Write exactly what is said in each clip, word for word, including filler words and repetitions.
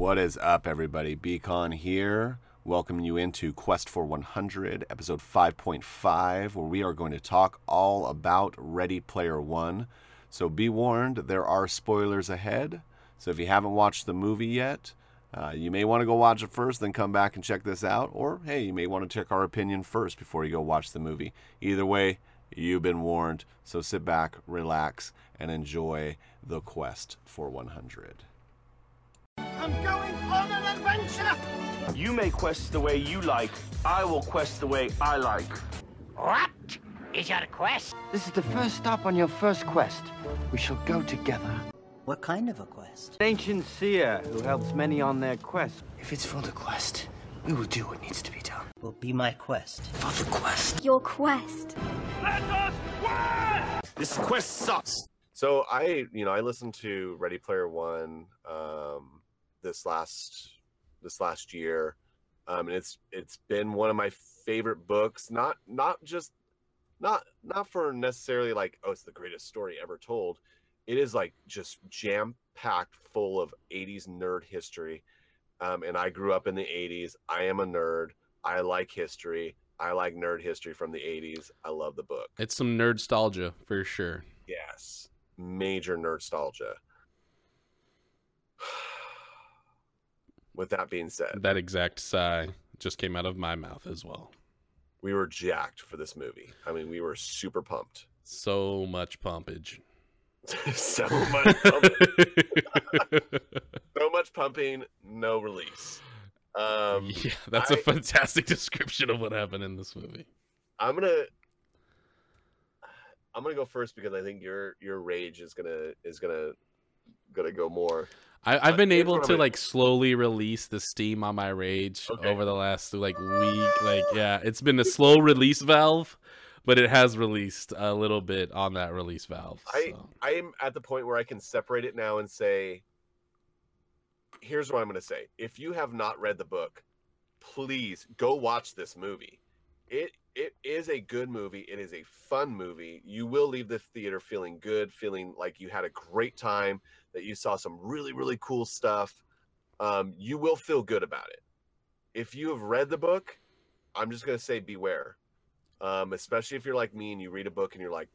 What is up, everybody? Beacon here, welcoming you into Quest for one hundred, episode five point five, where we are going to talk all about Ready Player One. So be warned, there are spoilers ahead. So if you haven't watched the movie yet, uh, you may want to go watch it first, then come back and check this out. Or, hey, you may want to check our opinion first before you go watch the movie. Either way, you've been warned. So sit back, relax, and enjoy the Quest for one hundred. I'm going on an adventure! You may quest the way you like. I will quest the way I like. What is your quest? This is the first stop on your first quest. We shall go together. What kind of a quest? An ancient seer who helps many on their quest. If it's for the quest, we will do what needs to be done. Will be my quest. For the quest. Your quest. Let us quest! This quest sucks. So I, you know, I listened to Ready Player One um, this last this last year, um, and it's it's been one of my favorite books. Not not just not not for necessarily like, oh, it's the greatest story ever told. It is like just jam packed full of eighties nerd history, um, and I grew up in the eighties. I am a nerd. I like history. I like nerd history from the eighties. I love the book. It's some nerdstalgia for sure. Yes. Major nerdstalgia. With that being said, that exact sigh just came out of my mouth as well. We were jacked for this movie. I mean, we were super pumped. So much pumpage. so much pumping. so much pumping, no release. Um, yeah, that's I, a fantastic description of what happened in this movie. I'm gonna. I'm gonna go first because I think your your rage is gonna is gonna gonna go more. I, I've uh, been able to like slowly release the steam on my rage okay. over the last like week. Like yeah, it's been a slow release valve, but it has released a little bit on that release valve. So. I I'm at the point where I can separate it now and say, here's what I'm gonna say: if you have not read the book, please go watch this movie. It. It is a good movie. It is a fun movie. You will leave the theater feeling good, feeling like you had a great time, that you saw some really, really cool stuff. Um, you will feel good about it. If you have read the book, I'm just going to say beware. Um, especially if you're like me and you read a book and you're like,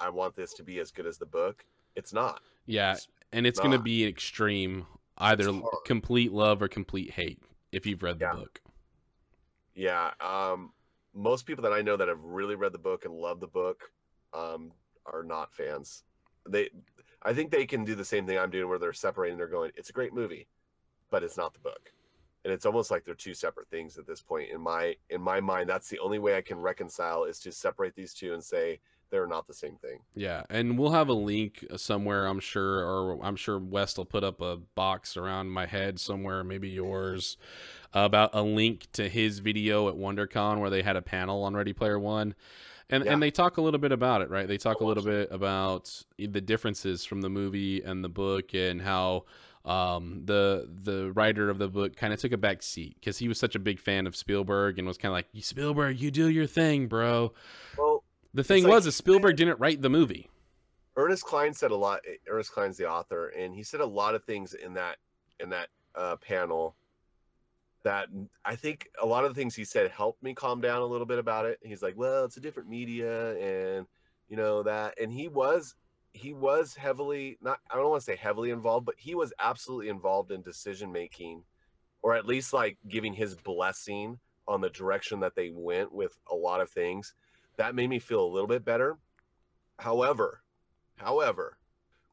I want this to be as good as the book. It's not. Yeah, it's and it's going to be extreme, either complete love or complete hate if you've read the yeah. book. Yeah, um... most people that I know that have really read the book and love the book um, are not fans. They, I think they can do the same thing I'm doing where they're separating. They're going, it's a great movie, but it's not the book. And it's almost like they're two separate things at this point. In my, in my mind, that's the only way I can reconcile is to separate these two and say they're not the same thing. Yeah. And we'll have a link somewhere, I'm sure, or I'm sure West will put up a box around my head somewhere, maybe yours, about a link to his video at WonderCon where they had a panel on Ready Player One. And yeah. and they talk a little bit about it, right? They talk a little bit about the differences from the movie and the book and how um the the writer of the book kind of took a back seat because he was such a big fan of Spielberg and was kind of like, Spielberg, you do your thing, bro. Well, the thing was like, is Spielberg didn't write the movie. Ernest Cline said a lot. Ernest Cline's the author, and he said a lot of things in that in that uh panel that I think a lot of the things he said helped me calm down a little bit about it. He's like, well, it's a different media, and you know that, and he was He was heavily, not I don't want to say heavily involved, but he was absolutely involved in decision making, or at least like giving his blessing on the direction that they went with a lot of things. That made me feel a little bit better. However, however,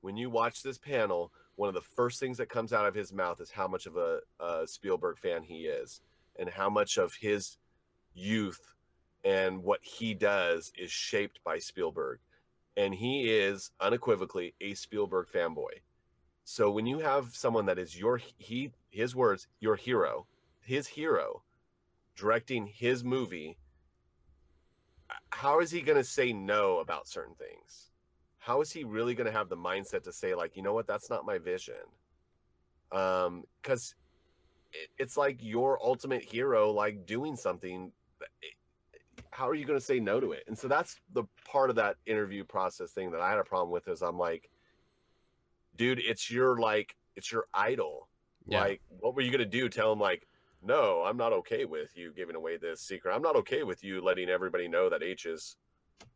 when you watch this panel, one of the first things that comes out of his mouth is how much of a, a Spielberg fan he is, and how much of his youth and what he does is shaped by Spielberg. And he is unequivocally a Spielberg fanboy. So when you have someone that is your, he, his words, your hero, his hero, directing his movie, how is he going to say no about certain things? How is he really going to have the mindset to say like, you know what, that's not my vision? Um, because it, it's like your ultimate hero, like doing something that, it, how are you going to say no to it? And so that's the part of that interview process thing that I had a problem with is I'm like, dude, it's your, like, it's your idol. Yeah. Like, what were you going to do? Tell him, like, no, I'm not okay with you giving away this secret. I'm not okay with you letting everybody know that H is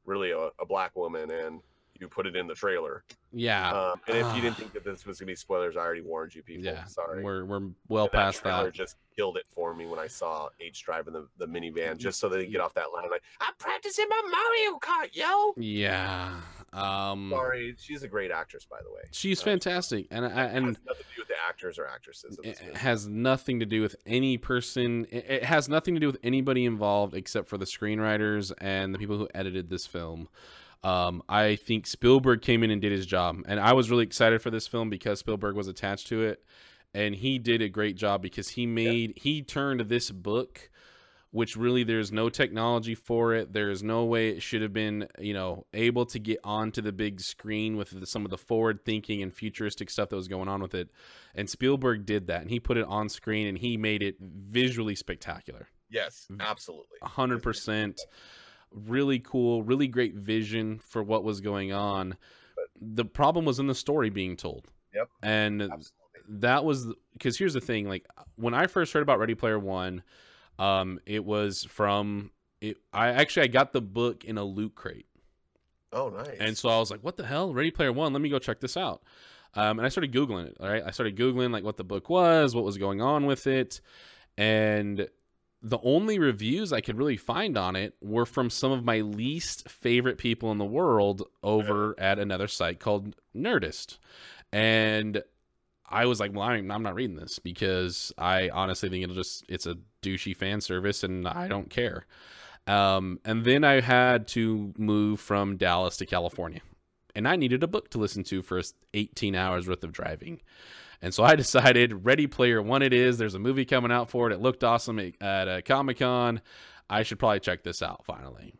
really a, a black woman and you put it in the trailer. Yeah. Um, and if you didn't think that this was going to be spoilers, I already warned you people. Yeah. Sorry. We're we're well and past that. Trailer that. Just killed it for me when I saw H driving the, the minivan just so they didn't get off that line. Like, I'm practicing my Mario Kart, yo. Yeah. Um, Sorry, she's a great actress, by the way. She's uh, fantastic, and I, and has nothing to do with the actors or actresses. It movie. has nothing to do with any person. It, it has nothing to do with anybody involved except for the screenwriters and the people who edited this film. Um, I think Spielberg came in and did his job, and I was really excited for this film because Spielberg was attached to it, and he did a great job because he made yeah. he turned this book, which really there's no technology for it. There is no way it should have been, you know, able to get onto the big screen with the, some of the forward thinking and futuristic stuff that was going on with it. And Spielberg did that, and he put it on screen, and he made it visually spectacular. Yes, absolutely, a hundred percent. Really cool, really great vision for what was going on. The problem was in the story being told. Yep. And absolutely. That was because here's the thing, like when I first heard about Ready Player One, um, it was from it. I actually I got the book in a loot crate. Oh, nice. And so I was like, what the hell? Ready Player One, let me go check this out. Um, and I started Googling it. All right. I started Googling like what the book was, what was going on with it. And the only reviews I could really find on it were from some of my least favorite people in the world over at another site called Nerdist. And I was like, well, I'm not reading this because I honestly think it'll just, it's a douchey fan service and I don't care. Um, and then I had to move from Dallas to California and I needed a book to listen to for eighteen hours worth of driving. And so I decided Ready Player One it is. There's a movie coming out for it. It looked awesome at a Comic-Con. I should probably check this out finally.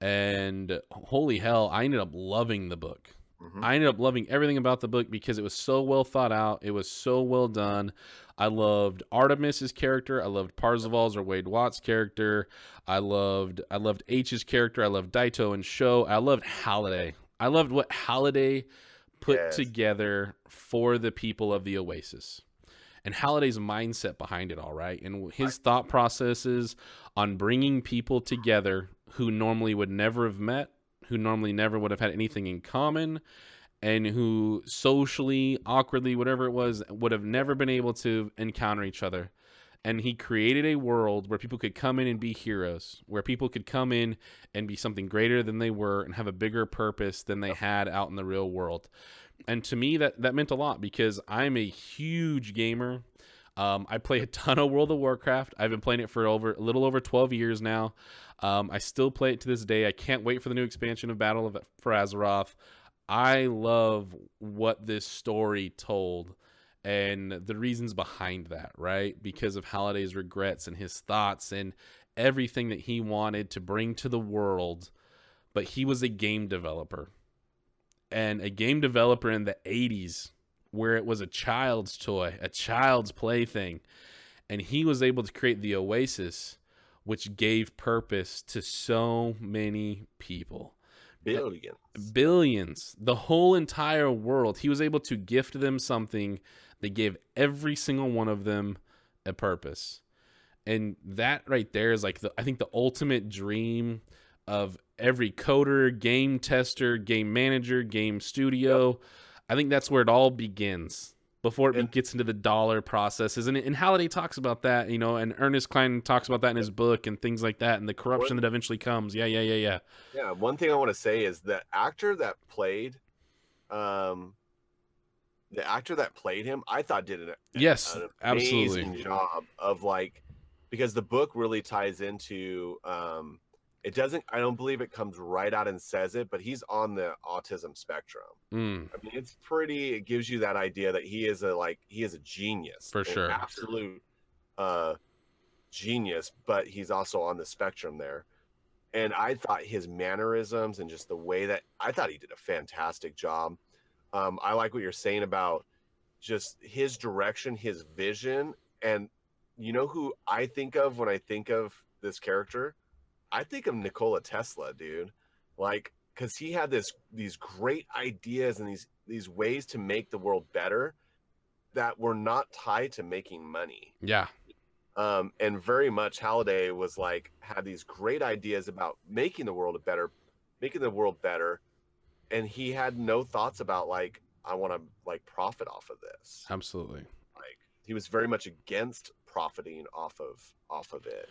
And holy hell, I ended up loving the book. Mm-hmm. I ended up loving everything about the book because it was so well thought out. It was so well done. I loved Art three mis' character. I loved Parzival's or Wade Watts' character. I loved I loved H's character. I loved Daito and Sho. I loved Halliday. I loved what Halliday put yes. together for the people of the Oasis and Halliday's mindset behind it all, right? And his thought processes on bringing people together who normally would never have met, who normally never would have had anything in common, and who socially, awkwardly, whatever it was, would have never been able to encounter each other. And he created a world where people could come in and be heroes, where people could come in and be something greater than they were and have a bigger purpose than they had out in the real world. And to me, that, that meant a lot because I'm a huge gamer. Um, I play a ton of World of Warcraft. I've been playing it for over a little over twelve years now. Um, I still play it to this day. I can't wait for the new expansion of Battle for Azeroth. I love what this story told and the reasons behind that, right? Because of Halliday's regrets and his thoughts and everything that he wanted to bring to the world. But he was a game developer. And a game developer in the eighties, where it was a child's toy, a child's plaything. And he was able to create the Oasis, which gave purpose to so many people. Billions. Billions. The whole entire world. He was able to gift them something that gave every single one of them a purpose. And that right there is like the, I think the ultimate dream of every coder, game tester, game manager, game studio. Yep. I think that's where it all begins before it yeah. gets into the dollar processes. And, and Halliday talks about that, you know, and Ernest Cline talks about that in his book and things like that and the corruption what? that eventually comes. Yeah, yeah, yeah, yeah. Yeah, one thing I want to say is the actor that played um, the actor that played him, I thought did an, yes, an amazing absolutely. job of like, because the book really ties into um, it doesn't, I don't believe it comes right out and says it, but he's on the autism spectrum. Mm. I mean, it's pretty, it gives you that idea that he is a, like, he is a genius. For sure. Absolute uh, genius, but he's also on the spectrum there. And I thought his mannerisms and just the way that, I thought he did a fantastic job. Um, I like what you're saying about just his direction, his vision. And you know who I think of when I think of this character? I think of Nikola Tesla, dude, like, cause he had this, these great ideas and these, these ways to make the world better. that were not tied to making money. Yeah. Um, and very much Halliday was like, had these great ideas about making the world a better, making the world better. And he had no thoughts about like, I want to like profit off of this. Absolutely. Like he was very much against profiting off of, off of it.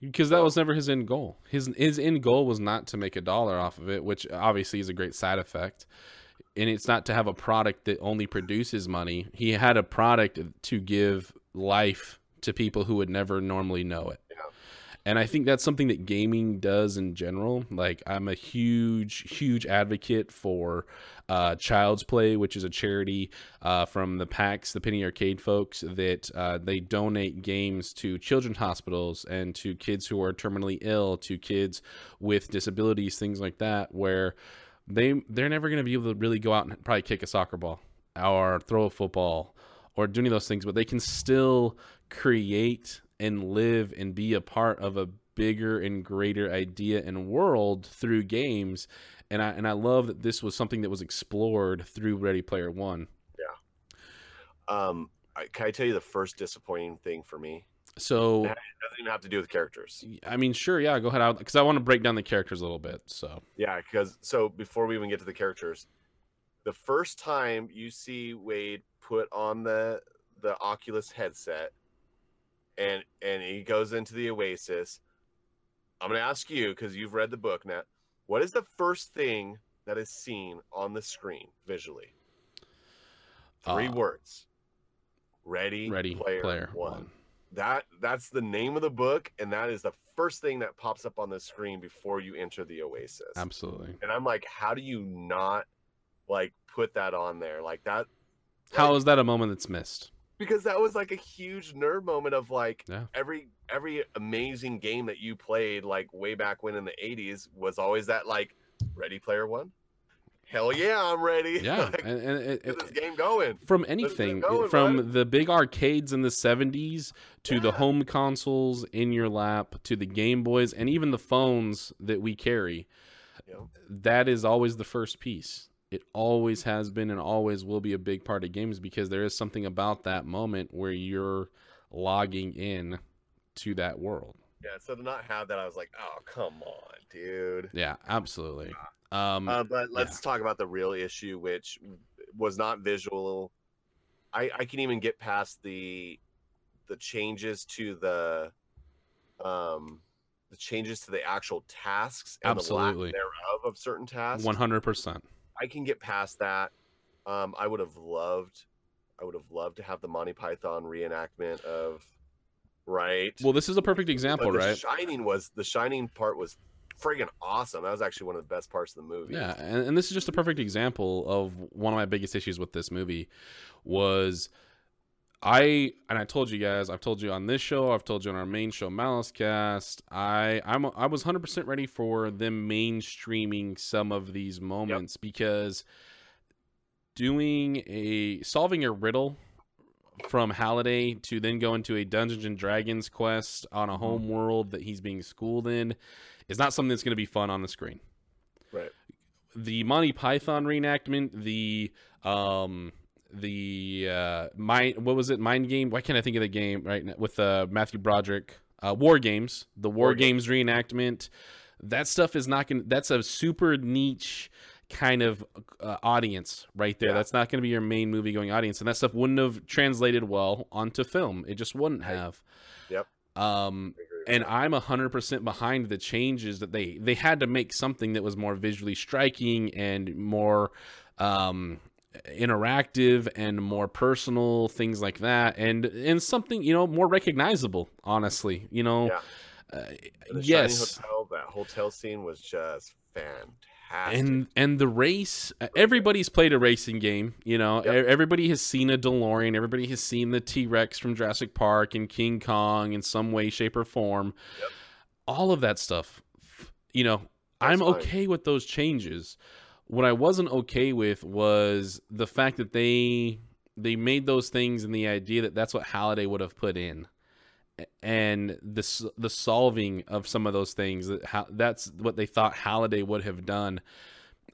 Because that was never his end goal. His his end goal was not to make a dollar off of it, which obviously is a great side effect. And it's not to have a product that only produces money. He had a product to give life to people who would never normally know it. Yeah. And I think that's something that gaming does in general. Like I'm a huge, huge advocate for uh, Child's Play, which is a charity uh, from the PAX, the Penny Arcade folks, that uh, they donate games to children's hospitals and to kids who are terminally ill, to kids with disabilities, things like that, where they, they're never going to be able to really go out and probably kick a soccer ball or throw a football or do any of those things, but they can still create and live and be a part of a bigger and greater idea and world through games. And I, and I love that this was something that was explored through Ready Player One. Yeah. Um, I, can I tell you the first disappointing thing for me? So it doesn't even have to do with characters. I mean, sure. Yeah, go ahead. Because I, I want to break down the characters a little bit. So yeah. Cause so before we even get to the characters, the first time you see Wade put on the, the Oculus headset, And and he goes into the Oasis. I'm going to ask you, because you've read the book, Nat. What is the first thing that is seen on the screen visually? Three uh, words. Ready, Ready Player, player one. one. That That's the name of the book, and that is the first thing that pops up on the screen before you enter the Oasis. Absolutely. And I'm like, how do you not like put that on there? Like that. How like, is that a moment that's missed? Because that was like a huge nerd moment of like yeah. every every amazing game that you played like way back when in the eighties was always that like Ready Player One. Hell yeah, I'm ready. Yeah, like, and, and it, get this game going. From anything, going, from right? the big arcades in the seventies to yeah. the home consoles in your lap to the Game Boys and even the phones that we carry. Yeah. That is always the first piece. It always has been and always will be a big part of games because there is something about that moment where you're logging in to that world. Yeah. So to not have that, I was like, oh, come on, dude. Yeah, absolutely. Um, uh, but let's yeah. talk about the real issue, which was not visual. I, I can even get past the, the changes to the, um, the changes to the actual tasks and absolutely. the lack thereof of certain tasks. one hundred percent. I can get past that. Um, I would have loved, I would have loved to have the Monty Python reenactment of, right? Well, this is a perfect example, right? The Shining was, the Shining part was friggin' awesome. That was actually one of the best parts of the movie. Yeah, and, and this is just a perfect example of one of my biggest issues with this movie was I, and I told you guys, I've told you on this show, I've told you on our main show, Malice Cast, I I'm, I was one hundred percent ready for them mainstreaming some of these moments yep. because doing a, solving a riddle from Halliday to then go into a Dungeons and Dragons quest on a home world that he's being schooled in is not something that's going to be fun on the screen. Right. The Monty Python reenactment, the, um, the uh mind what was it mind game why can't I think of the game right now with uh Matthew Broderick uh War Games the War, War Games game. reenactment, that stuff is not gonna that's a super niche kind of uh, audience right there. Yeah. That's not gonna be your main movie going audience, and that stuff wouldn't have translated well onto film. It just wouldn't have. Yep. Um and I'm a hundred percent behind the changes that they they had to make something that was more visually striking and more um interactive and more personal, things like that, and and something, you know, more recognizable, honestly, you know. Yeah. uh, the yes hotel, that hotel scene was just fantastic, and and the race, everybody's played a racing game, you know. Yep. Everybody has seen a DeLorean, everybody has seen the T-Rex from Jurassic Park and King Kong in some way, shape, or form. Yep. All of that stuff, you know. That's I'm fine. Okay with those changes. What I wasn't okay with was the fact that they they made those things and the idea that that's what Halliday would have put in, and the the solving of some of those things that that's what they thought Halliday would have done.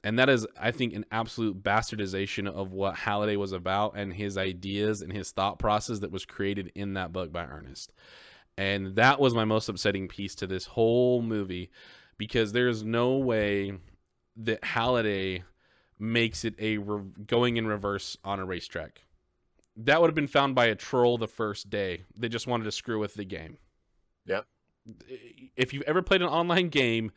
And that is, I think, an absolute bastardization of what Halliday was about and his ideas and his thought process that was created in that book by Ernest. And that was my most upsetting piece to this whole movie, because there's no way that Halliday makes it a re- going in reverse on a racetrack. That would have been found by a troll the first day. They just wanted to screw with the game. Yeah. If you've ever played an online game,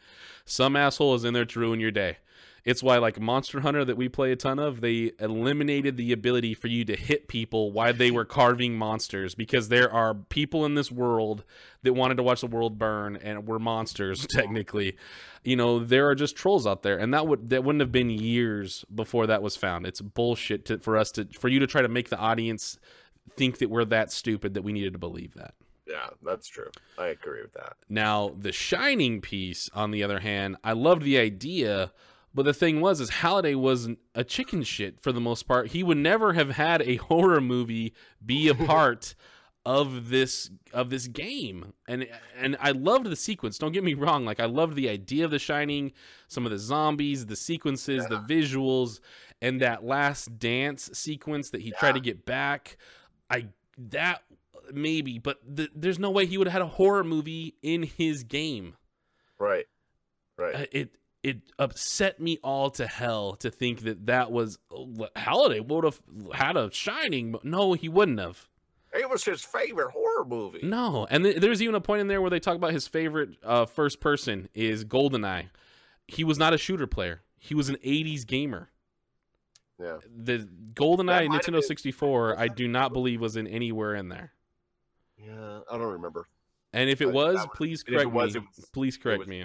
some asshole is in there to ruin your day. It's why, like Monster Hunter that we play a ton of, they eliminated the ability for you to hit people while they were carving monsters, because there are people in this world that wanted to watch the world burn and were monsters technically. You know, there are just trolls out there, and that would that wouldn't have been years before that was found. It's bullshit to, for us to for you to try to make the audience think that we're that stupid that we needed to believe that. Yeah, that's true. I agree with that. Now, the Shining piece, on the other hand, I loved the idea, but the thing was, is Halliday was a chicken shit for the most part. He would never have had a horror movie be a part of this of this game. And and I loved the sequence. Don't get me wrong. Like, I loved the idea of The Shining, some of the zombies, the sequences, yeah. the visuals, and that last dance sequence that he yeah. tried to get back. I that. Maybe, but th- there's no way he would have had a horror movie in his game. Right, right. Uh, it it upset me all to hell to think that that was oh, Halliday would have had a Shining. No, he wouldn't have. It was his favorite horror movie. No, and th- there's even a point in there where they talk about his favorite uh, first person is GoldenEye. He was not a shooter player. He was an eighties gamer. Yeah. The GoldenEye Nintendo sixty-four, I do not believe was in anywhere in there. Yeah, I don't remember. And if it was, please correct me. Please correct me.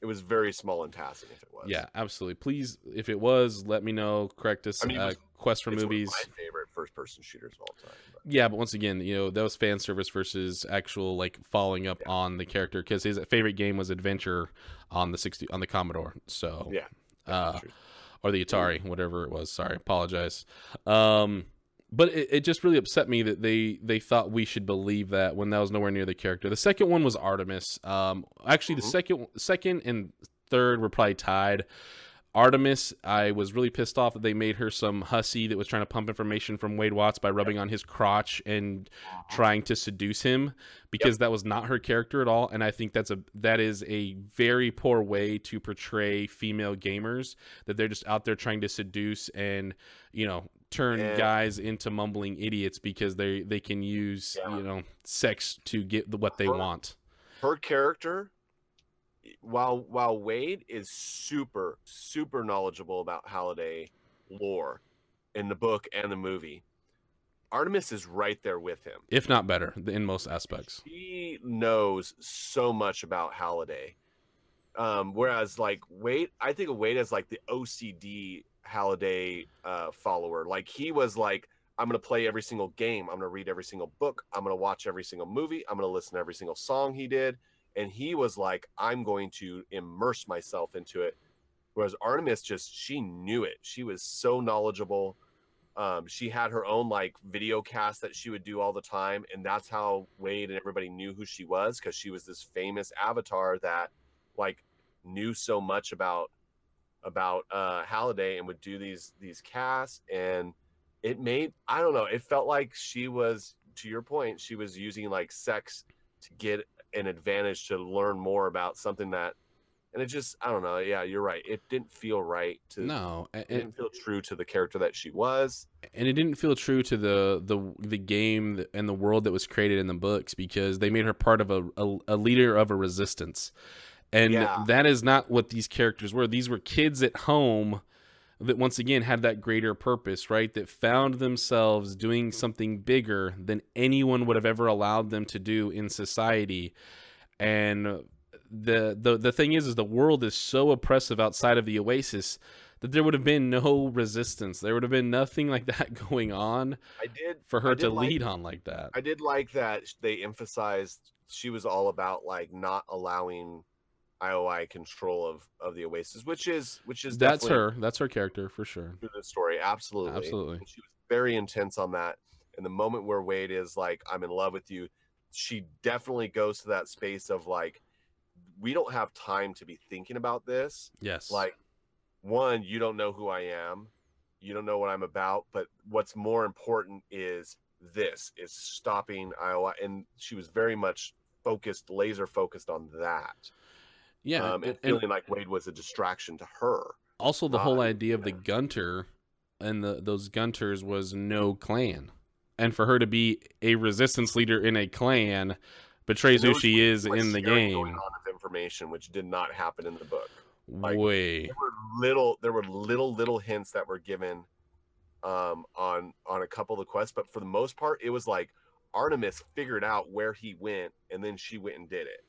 It was very small and passing if it was. Yeah, absolutely. Please, if it was, let me know. Correct us. I mean, uh, Quest for Movies. It's one of my favorite first-person shooters of all time. But. Yeah, but once again, you know, that was fan service versus actual, like, following up yeah. on the character, because his favorite game was Adventure on the sixty on the Commodore. So yeah, uh, true. Or the Atari, whatever it was. Sorry, apologize. Um, But it, it just really upset me that they, they thought we should believe that when that was nowhere near the character. The second one was Art three mis. Um, actually, the mm-hmm. second second and third were probably tied. Art three mis, I was really pissed off that they made her some hussy that was trying to pump information from Wade Watts by rubbing on his crotch and trying to seduce him, because yep. that was not her character at all. And I think that's a that is a very poor way to portray female gamers, that they're just out there trying to seduce and, you know, turn yeah. guys into mumbling idiots because they they can use yeah. you know, sex to get the, what they her, want. Her character, while while Wade is super super knowledgeable about Halliday lore in the book and the movie, Art three mis is right there with him, if not better in most aspects. She knows so much about Halliday, um whereas like Wade, I think of Wade as like the O C D Halliday uh follower. Like, he was like, I'm gonna play every single game, I'm gonna read every single book, I'm gonna watch every single movie, I'm gonna listen to every single song he did. And he was like, I'm going to immerse myself into it. Whereas Art three mis, just, she knew it. She was so knowledgeable. Um, she had her own like video cast that she would do all the time, and that's how Wade and everybody knew who she was, because she was this famous avatar that like knew so much about about uh, Halliday and would do these these casts. And it made, I don't know, it felt like she was, to your point, she was using like sex to get an advantage to learn more about something that, and it just, I don't know. Yeah, you're right. It didn't feel right to, no, it, it didn't feel true to the character that she was. And it didn't feel true to the, the, the game and the world that was created in the books, because they made her part of a, a, a leader of a resistance. And yeah. that is not what these characters were. These were kids at home that once again had that greater purpose, right? That found themselves doing something bigger than anyone would have ever allowed them to do in society. And the the the thing is, is the world is so oppressive outside of the Oasis that there would have been no resistance. There would have been nothing like that going on. I did for her did to like, lead on like that. I did like that they emphasized she was all about like not allowing I O I control of, of the Oasis, which is which is that's her that's her character for sure. Through the story, absolutely, absolutely. And she was very intense on that. And the moment where Wade is like, "I'm in love with you," she definitely goes to that space of like, "We don't have time to be thinking about this." Yes, like one, you don't know who I am. You don't know what I'm about. But what's more important is this, is stopping I O I. And she was very much focused, laser focused on that. Yeah. Um, and, and feeling and, like Wade was a distraction to her. Also, the uh, whole idea of the Gunter and the, those Gunters was no clan. And for her to be a resistance leader in a clan betrays who she is in the game. Going on with information, which did not happen in the book. Like, Way there were little, there were little, little hints that were given um, on on a couple of the quests, but for the most part, it was like Art three mis figured out where he went, and then she went and did it.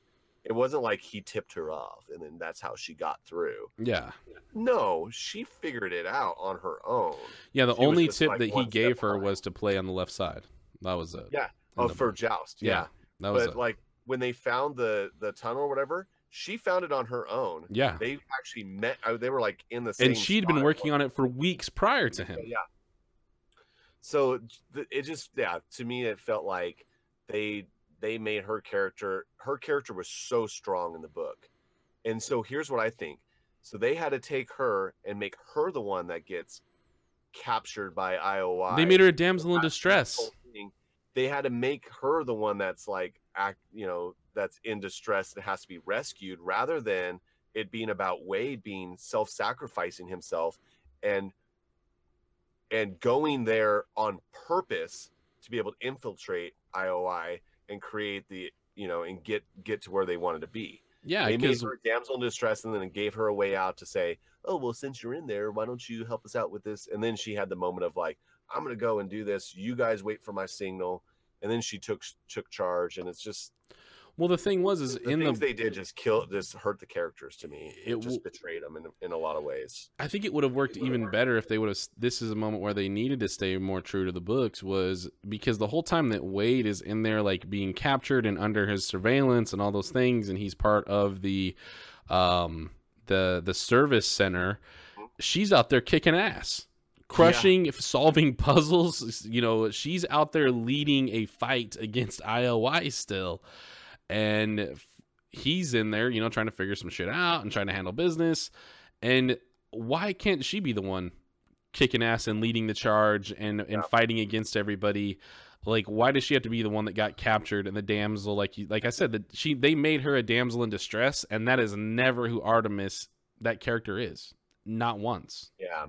It wasn't like he tipped her off, and then that's how she got through. Yeah. No, she figured it out on her own. Yeah, the she only tip like that he gave her behind. was to play on the left side. That was it. Yeah. Oh, for board. Joust. Yeah. yeah that was But, a... like, when they found the, the tunnel or whatever, she found it on her own. Yeah. They actually met. They were, like, in the same And she'd spot been working on it for weeks prior to him. Yeah. So, it just, yeah, to me, it felt like they... They made her character, her character was so strong in the book. And so here's what I think. So they had to take her and make her the one that gets captured by I O I. They made her a damsel in distress. They had to make her the one that's like, act, you know, that's in distress and has to be rescued, rather than it being about Wade being self-sacrificing himself and and going there on purpose to be able to infiltrate I O I and create the, you know, and get get to where they wanted to be. Yeah, they made her a damsel in distress and then gave her a way out to say, oh, well, since you're in there, why don't you help us out with this? And then she had the moment of like, I'm going to go and do this. You guys wait for my signal. And then she took took charge. And it's just... Well, the thing was, is the in things the they did just kill, just hurt the characters to me. It, it just betrayed them in, in a lot of ways. I think it would have worked even worked. better if they would have. This is a moment where they needed to stay more true to the books, was because the whole time that Wade is in there, like being captured and under his surveillance and all those things, and he's part of the, um, the the service center. She's out there kicking ass, crushing, yeah. solving puzzles. You know, she's out there leading a fight against I O I still. And he's in there, you know, trying to figure some shit out and trying to handle business. And why can't she be the one kicking ass and leading the charge and, and yeah. fighting against everybody? Like, why does she have to be the one that got captured and the damsel? Like, you, like I said, that she they made her a damsel in distress, and that is never who Art three mis that character is, not once. Yeah,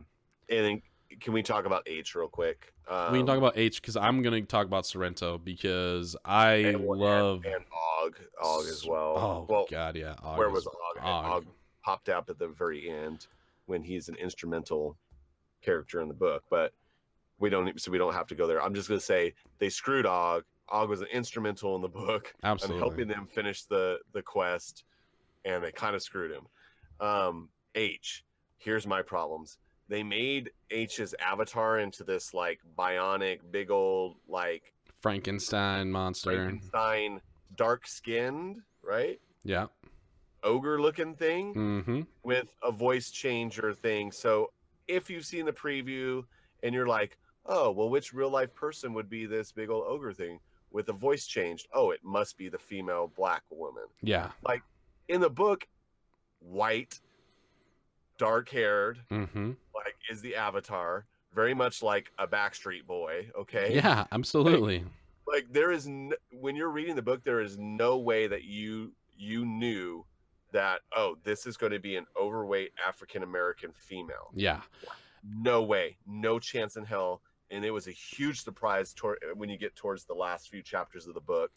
and can we talk about H real quick? Um, we can talk about H because I'm going to talk about Sorrento because I and, love... And, and Og. Og as well. Oh, well, God, yeah. Og where was Og? Og. Og popped up at the very end when he's an instrumental character in the book, but we don't, so we don't have to go there. I'm just going to say they screwed Og. Og was an instrumental in the book. Absolutely. I'm helping them finish the, the quest, and they kind of screwed him. Um, H, here's my problems. They made H's avatar into this like bionic, big old like Frankenstein monster, Frankenstein, dark-skinned, right? Yeah, ogre-looking thing mm-hmm. with a voice changer thing. So if you've seen the preview and you're like, oh, well, which real-life person would be this big old ogre thing with a voice changed? Oh, it must be the female black woman. Yeah, like in the book, white. Dark-haired, mm-hmm. like is the avatar, very much like a Backstreet Boy. Okay. Yeah, absolutely. Like, like there is, no, when you're reading the book, there is no way that you you knew that. Oh, this is going to be an overweight African American female. Yeah. No way, no chance in hell. And it was a huge surprise tor- when you get towards the last few chapters of the book.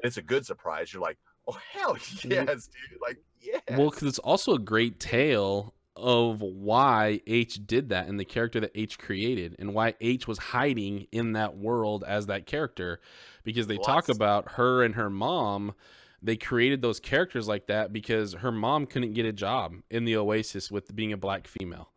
It's a good surprise. You're like, oh hell yes, dude. Like yes. Well, because it's also a great tale of why H did that and the character that H created and why H was hiding in that world as that character, because they Lots. talk about her and her mom. They created those characters like that because her mom couldn't get a job in the Oasis with being a black female,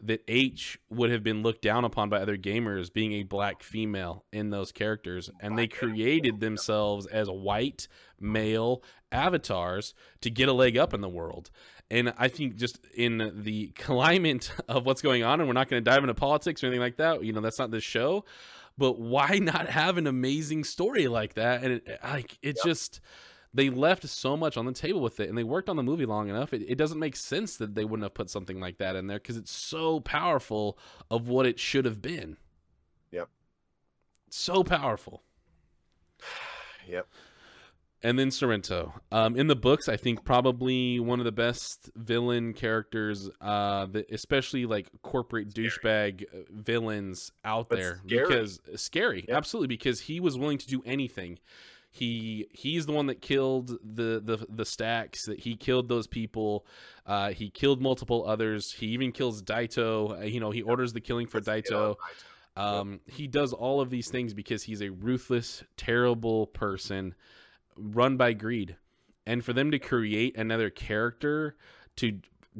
that H would have been looked down upon by other gamers being a black female in those characters. And they created themselves as white male avatars to get a leg up in the world. And I think just in the climate of what's going on, and we're not going to dive into politics or anything like that, you know, that's not this show, but why not have an amazing story like that? And it, like, it yep. just, they left so much on the table with it, and they worked on the movie long enough. It, it doesn't make sense that they wouldn't have put something like that in there, because it's so powerful of what it should have been. Yep. So powerful. Yep. And then Sorrento. Um, in the books, I think probably one of the best villain characters, uh, the, especially like corporate scary. douchebag villains out but there. Scary. Because scary, yeah. Absolutely, because he was willing to do anything. He he's the one that killed the the the stacks. That he killed those people. Uh, he killed multiple others. He even kills Daito. Uh, you know, he orders the killing for Daito. Um, he does all of these things because he's a ruthless, terrible person. Run by greed. And for them to create another character to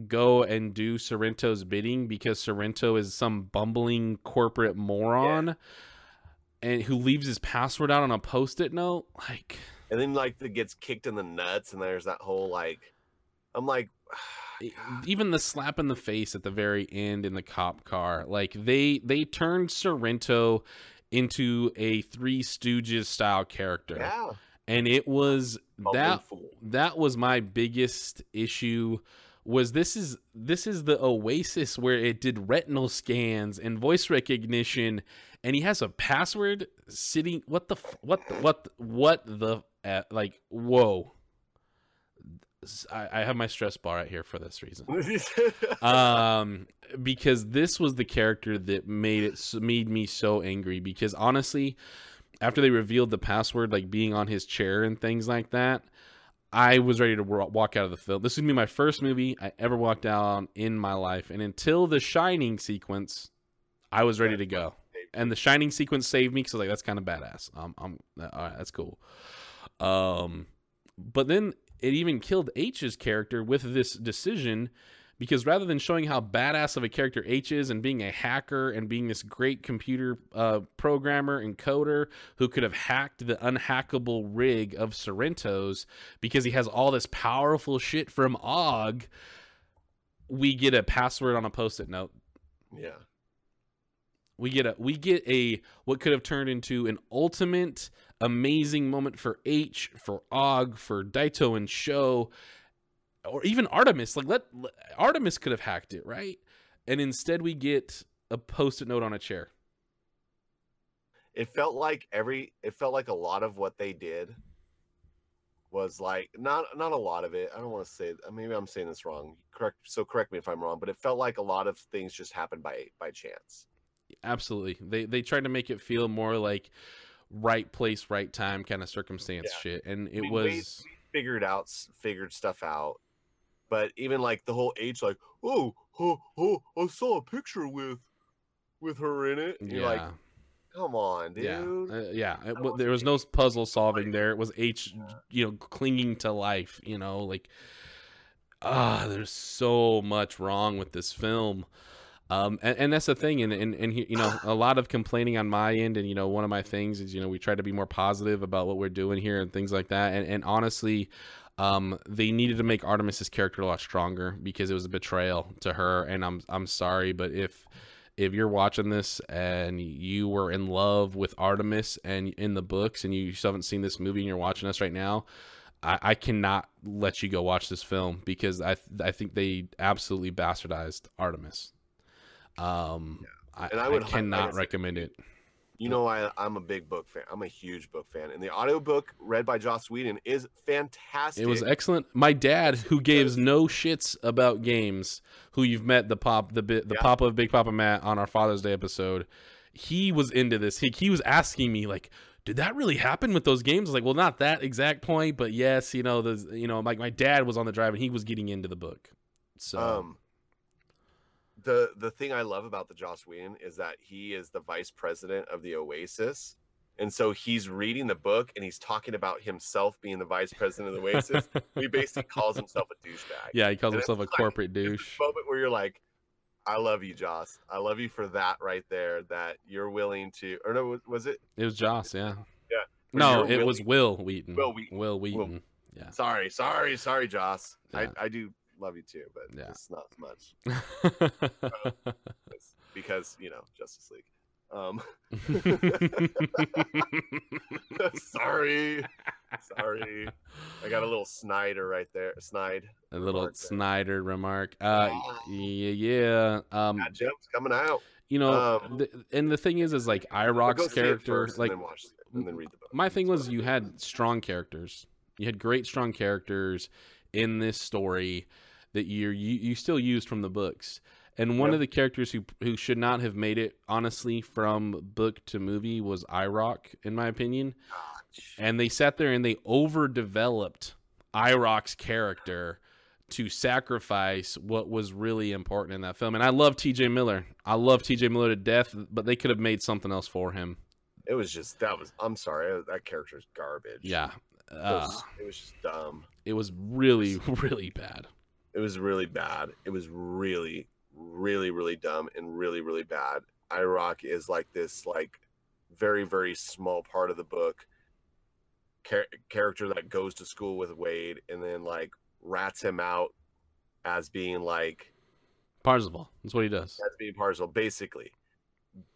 go and do Sorrento's bidding, because Sorrento is some bumbling corporate moron, yeah. and who leaves his password out on a post-it note, like, and then like it gets kicked in the nuts, and there's that whole like, I'm like, even the slap in the face at the very end in the cop car, like they they turned Sorrento into a Three Stooges style character. Yeah. And it was that that was my biggest issue, was this is this is the Oasis where it did retinal scans and voice recognition, and he has a password sitting. What the what the, what the, what the uh, like? Whoa! I, I have my stress bar out here for this reason, um, because this was the character that made it made me so angry. Because honestly, after they revealed the password, like being on his chair and things like that, I was ready to walk out of the film. This would be my first movie I ever walked out on in my life. And until the Shining sequence, I was ready to go. And the Shining sequence saved me, because I was like, that's kind of badass. Um, I'm, all right, that's cool. Um, but then it even killed H's character with this decision, because rather than showing how badass of a character H is and being a hacker and being this great computer uh, programmer and coder who could have hacked the unhackable rig of Sorrento's, because he has all this powerful shit from Og, we get a password on a post-it note. Yeah. We get a we get a what could have turned into an ultimate amazing moment for H, for Og, for Daito and Sho, or even Art three mis. Like, let, let Art three mis could have hacked it, right? And instead we get a post-it note on a chair. It felt like every it felt like a lot of what they did was like, not not a lot of it. I don't want to say, maybe I'm saying this wrong. Correct, so correct me if I'm wrong, but it felt like a lot of things just happened by by chance. Absolutely. They they tried to make it feel more like right place, right time kind of circumstance, yeah. shit. And it we, was we figured out figured stuff out. But even like the whole H, like, oh, oh, oh, I saw a picture with, with her in it. And yeah. You're like, come on, dude. Yeah, uh, yeah. It, well, there was no puzzle solving there. It was H, yeah. you know, clinging to life. You know, like, ah, there's so much wrong with this film. Um, and, and that's the thing, and, and and you know, a lot of complaining on my end, and you know, one of my things is, you know, we try to be more positive about what we're doing here and things like that. And, and honestly, um, they needed to make Artemis's character a lot stronger, because it was a betrayal to her. And I'm I'm sorry, but if if you're watching this and you were in love with Art three mis and in the books, and you still haven't seen this movie and you're watching us right now, I, I cannot let you go watch this film, because I th- I think they absolutely bastardized Art three mis. Um, yeah. I, I, would I cannot recommend it. You know, I, I'm a big book fan. I'm a huge book fan. And the audiobook read by Joss Whedon is fantastic. It was excellent. My dad, who gives no shits about games, who you've met, the pop, the bit, the yeah. Papa of Big Papa Matt on our Father's Day episode, he was into this. He, he was asking me, like, did that really happen with those games? I was like, well, not that exact point, but yes, you know, the, you know, like my dad was on the drive and he was getting into the book. So, um, The the thing I love about the Joss Whedon is that he is the vice president of the Oasis. And so he's reading the book and he's talking about himself being the vice president of the Oasis. He basically calls himself a douchebag. Yeah, he calls and himself a like, corporate douche. Moment where you're like, I love you, Joss. I love you for that right there, that you're willing to, or no, was it? It was Joss, yeah. Yeah. No, it was Will Wheaton. Will Wheaton. Will Wheaton. Will. Yeah. Sorry, sorry, sorry, Joss. Yeah. I, I do love you too, but yeah. It's not much. uh, because, you know, Justice League. Um, sorry. Sorry. I got a little Snyder right there. Snide. A little Snyder remark. Uh, oh. Yeah. yeah. Um, Got jokes coming out. You know, um, th- and the thing is, is like iRock's character, like and then watch it, and then read the book. My thing was, you had strong characters. You had great, strong characters in this story that you you, you still used from the books. And one yep. of the characters who who should not have made it, honestly, from book to movie was iRock, in my opinion. Gosh. And they sat there and they overdeveloped iRock's character to sacrifice what was really important in that film. And I love T J Miller. I love T J Miller to death, but they could have made something else for him. It was just that was. I'm sorry, that character's garbage. Yeah, uh, it, was, it was just dumb. It was really, really bad. It was really bad. It was really. really really dumb and really really bad. iRock is like this like very very small part of the book char- character that goes to school with Wade and then like rats him out as being like Parzival. That's what he does. As being Parzival, basically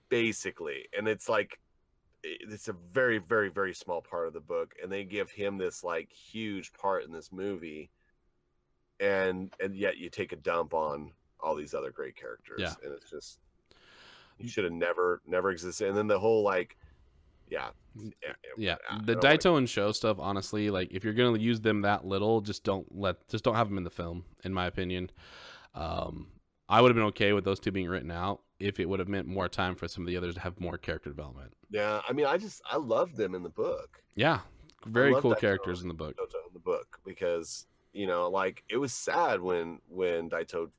basically and it's like it's a very very very small part of the book, and they give him this like huge part in this movie, and and yet you take a dump on all these other great characters. Yeah. And it's just, you should have never, never existed. And then the whole, like, yeah. Yeah. yeah. The Daito wanna... and Sho stuff, honestly, like if you're going to use them that little, just don't let, just don't have them in the film. In my opinion, um, I would have been okay with those two being written out if it would have meant more time for some of the others to have more character development. Yeah. I mean, I just, I love them in the book. Yeah. Very cool characters in the book. In the book, because, you know, like it was sad when, when Daito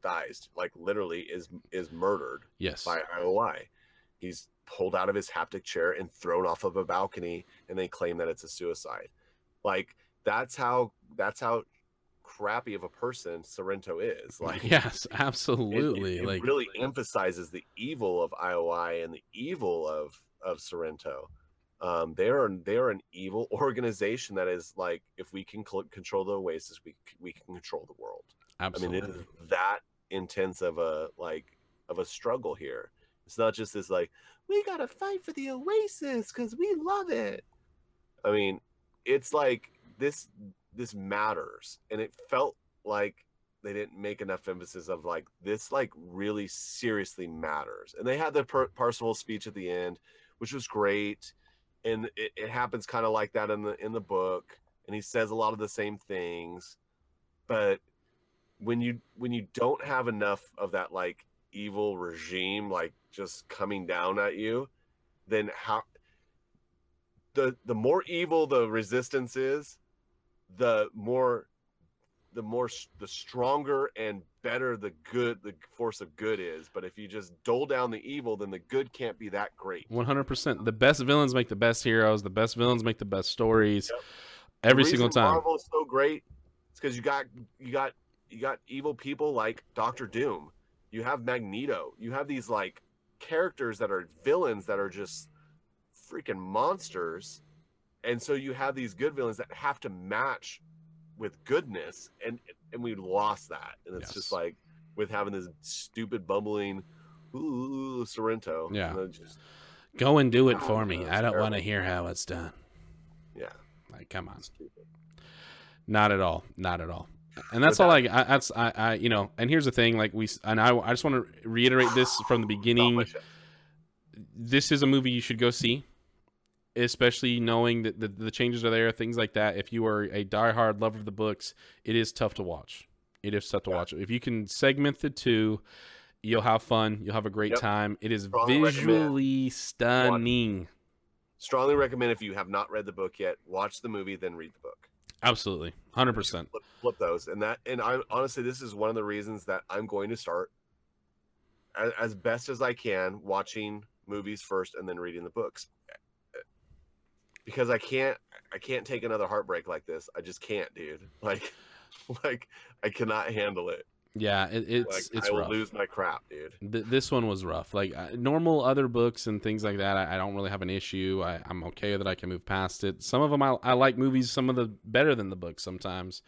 dies, like literally is is murdered yes by I O I. He's pulled out of his haptic chair and thrown off of a balcony, and they claim that it's a suicide. Like that's how that's how crappy of a person Sorrento is. Like yes, absolutely. It, it, it like really emphasizes the evil of I O I and the evil of of Sorrento. Um, they are they are an evil organization that is like, if we can cl- control the Oasis, we we can control the world. Absolutely. I mean, it is that intense of a like of a struggle here. It's not just this like we gotta fight for the Oasis because we love it. I mean, it's like this this matters, and it felt like they didn't make enough emphasis of like this like really seriously matters. And they had the per- Parzival speech at the end, which was great. And it, it happens kind of like that in the in the book, and he says a lot of the same things, but when you when you don't have enough of that like evil regime like just coming down at you, then how the the more evil the resistance is, the more the more the stronger and better the good the force of good is. But if you just dole down the evil, then the good can't be that great. one hundred percent. The best villains make the best heroes. The best villains make the best stories. Yep. Every single time. Marvel is so great. It's because you got you got you got evil people like Doctor Doom. You have Magneto. You have these like characters that are villains that are just freaking monsters, and so you have these good villains that have to match with goodness, and and we lost that. And it's yes. just like with having this stupid bumbling ooh Sorrento. Yeah. And just, go and do it for me. I don't want to hear how it's done. Yeah. Like come on. Stupid. Not at all. Not at all. And that's all I, I that's I, I you know, and here's the thing, like we and I I just want to reiterate this from the beginning. This is a movie you should go see, especially knowing that the, the changes are there, things like that. If you are a diehard lover of the books, it is tough to watch. It is tough to yeah. watch. If you can segment the two, you'll have fun. You'll have a great yep. time. It is Strongly visually recommend. stunning. Watch. Strongly recommend if you have not read the book yet, watch the movie, then read the book. Absolutely. one hundred percent. Flip, flip those. And that, and I honestly, this is one of the reasons that I'm going to start as, as best as I can watching movies first and then reading the books. Because I can't, I can't take another heartbreak like this. I just can't, dude. Like, like I cannot handle it. Yeah, it, it's like, it's I will rough. Lose my crap, dude. Th- this one was rough. Like uh, normal other books and things like that, I, I don't really have an issue. I, I'm okay that I can move past it. Some of them I, I like movies. Some of the better than the books sometimes.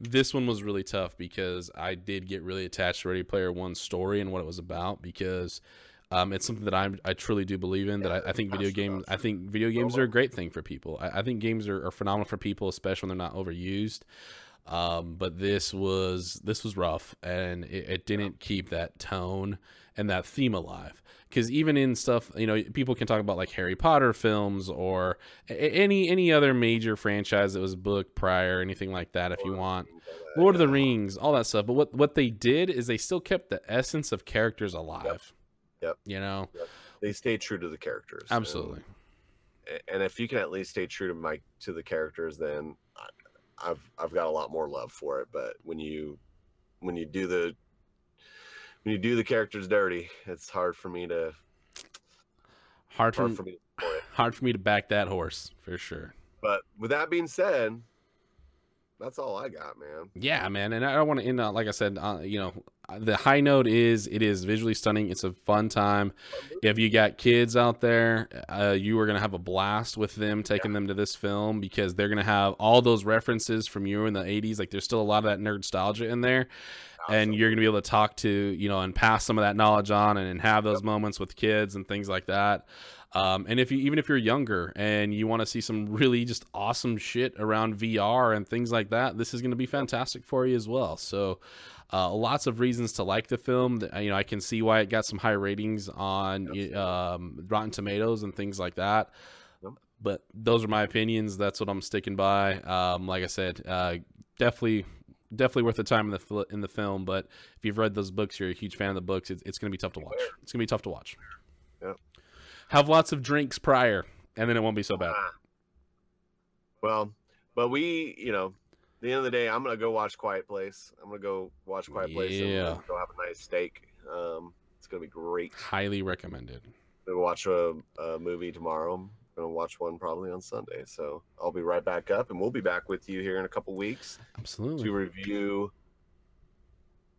This one was really tough because I did get really attached to Ready Player One's story and what it was about, because Um, it's something that I I truly do believe in. That I, I think video games I think video games are a great thing for people. I, I think games are, are phenomenal for people, especially when they're not overused. Um, but this was this was rough, and it, it didn't keep that tone and that theme alive. Because even in stuff, you know, people can talk about like Harry Potter films or any any other major franchise that was booked prior, anything like that, if you want. Lord of the Rings, all that stuff. But what, what they did is they still kept the essence of characters alive. Yep. Yep. You know, yep. They stay true to the characters. Absolutely. And, and if you can at least stay true to my to the characters, then I've I've got a lot more love for it. But when you when you do the when you do the characters dirty, it's hard for me to hard, hard for, for me to support it. Hard for me to back that horse for sure. But with that being said, that's all I got, man. Yeah, man. And I don't want to end on, like I said, uh, you know, the high note is it is visually stunning. It's a fun time. If you got kids out there, uh, you are going to have a blast with them, taking yeah. them to this film, because they're going to have all those references from you in the eighties. Like, there's still a lot of that nerdnostalgia in there. Awesome. And you're going to be able to talk to, you know, and pass some of that knowledge on and, and have those yep. moments with kids and things like that. Um, and if you, even if you're younger and you want to see some really just awesome shit around V R and things like that, this is going to be fantastic for you as well. So, uh, lots of reasons to like the film. You know, I can see why it got some high ratings on, um, Rotten Tomatoes and things like that. But those are my opinions. That's what I'm sticking by. Um, like I said, uh, definitely, definitely worth the time in the, in the film. But if you've read those books, you're a huge fan of the books. It's, it's going to be tough to watch. It's going to be tough to watch. Yep. Have lots of drinks prior, and then it won't be so bad. Well, but we, you know, at the end of the day, I'm going to go watch Quiet Place. I'm going to go watch Quiet yeah. Place and go have a nice steak. Um, it's going to be great. Highly recommended. I'm going to watch a, a movie tomorrow. I'm going to watch one probably on Sunday. So I'll be right back up, and we'll be back with you here in a couple weeks. Absolutely. To review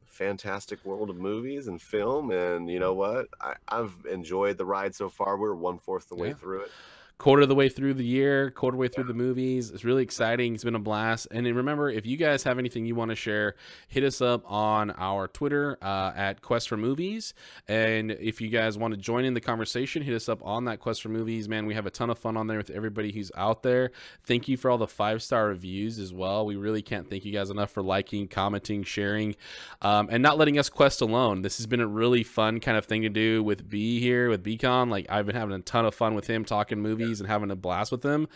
fantastic world of movies and film, and you know what, I, I've enjoyed the ride so far. We're one fourth the yeah. way through it, quarter of the way through the year, quarter way through yeah. the movies. It's really exciting. It's been a blast. And then remember, if you guys have anything you want to share, hit us up on our Twitter uh, at Quest for Movies. And if you guys want to join in the conversation, hit us up on that Quest for Movies. Man, we have a ton of fun on there with everybody who's out there. Thank you for all the five-star reviews as well. We really can't thank you guys enough for liking, commenting, sharing, um, and not letting us quest alone. This has been a really fun kind of thing to do with B here, with Beacon. Like, I've been having a ton of fun with him, talking movies and having a blast with them,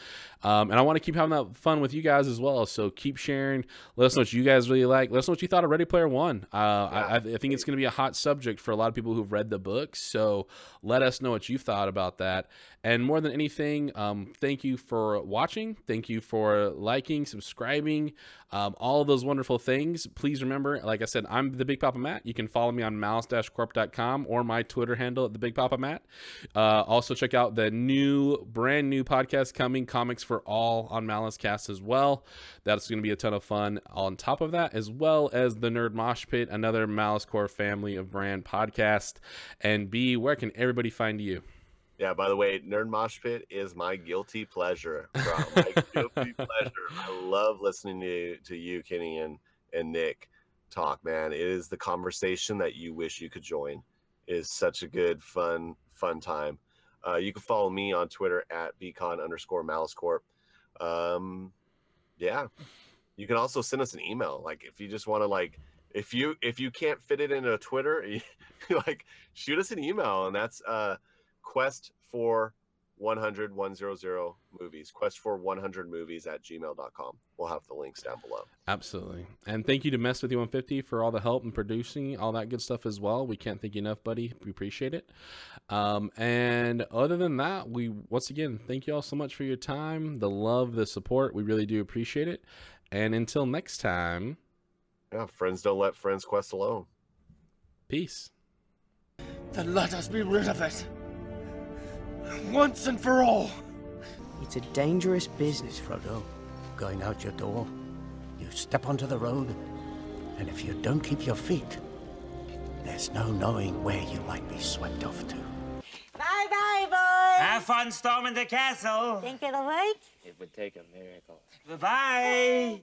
um, and I want to keep having that fun with you guys as well. So keep sharing. Let us know what you guys really like. Let us know what you thought of Ready Player One. uh, yeah. I, I think it's going to be a hot subject for a lot of people who've read the books, so let us know what you thought about that. And more than anything, um, thank you for watching. Thank you for liking, subscribing, um, all of those wonderful things. Please remember, like I said, I'm the Big Papa Matt. You can follow me on malice dash corp dot com or my Twitter handle at the Big Papa Matt. Uh, also check out the new brand new podcast coming, Comics for All, on Malice Cast as well. That's going to be a ton of fun. On top of that, as well as the Nerd Mosh Pit, another Malice Corp family of brand podcast. And B, where can everybody find you? Yeah, by the way, Nerd Mosh Pit is my guilty pleasure. Bro. My guilty pleasure. I love listening to, to you, Kenny, and, and Nick talk, man. It is the conversation that you wish you could join. It is such a good, fun, fun time. Uh, you can follow me on Twitter at Beacon underscore Malice Corp. Um, yeah. You can also send us an email. Like, if you just want to, like, if you if you can't fit it into a Twitter, like, shoot us an email. And that's uh, Quest for one hundred movies. Quest for one hundred movies at gmail dot com. We'll have the links down below. Absolutely. And thank you to Mess With You one fifty for all the help in producing all that good stuff as well. We can't thank you enough, buddy. We appreciate it. Um, and other than that, we once again thank you all so much for your time, the love, the support. We really do appreciate it. And until next time. Yeah, friends don't let friends quest alone. Peace. Then let us be rid of it. Once and for all. It's a dangerous business, Frodo. Going out your door, you step onto the road, and if you don't keep your feet, there's no knowing where you might be swept off to. Bye-bye, boys. Have fun storming the castle. Think it'll work? It would take a miracle. Bye-bye. Bye.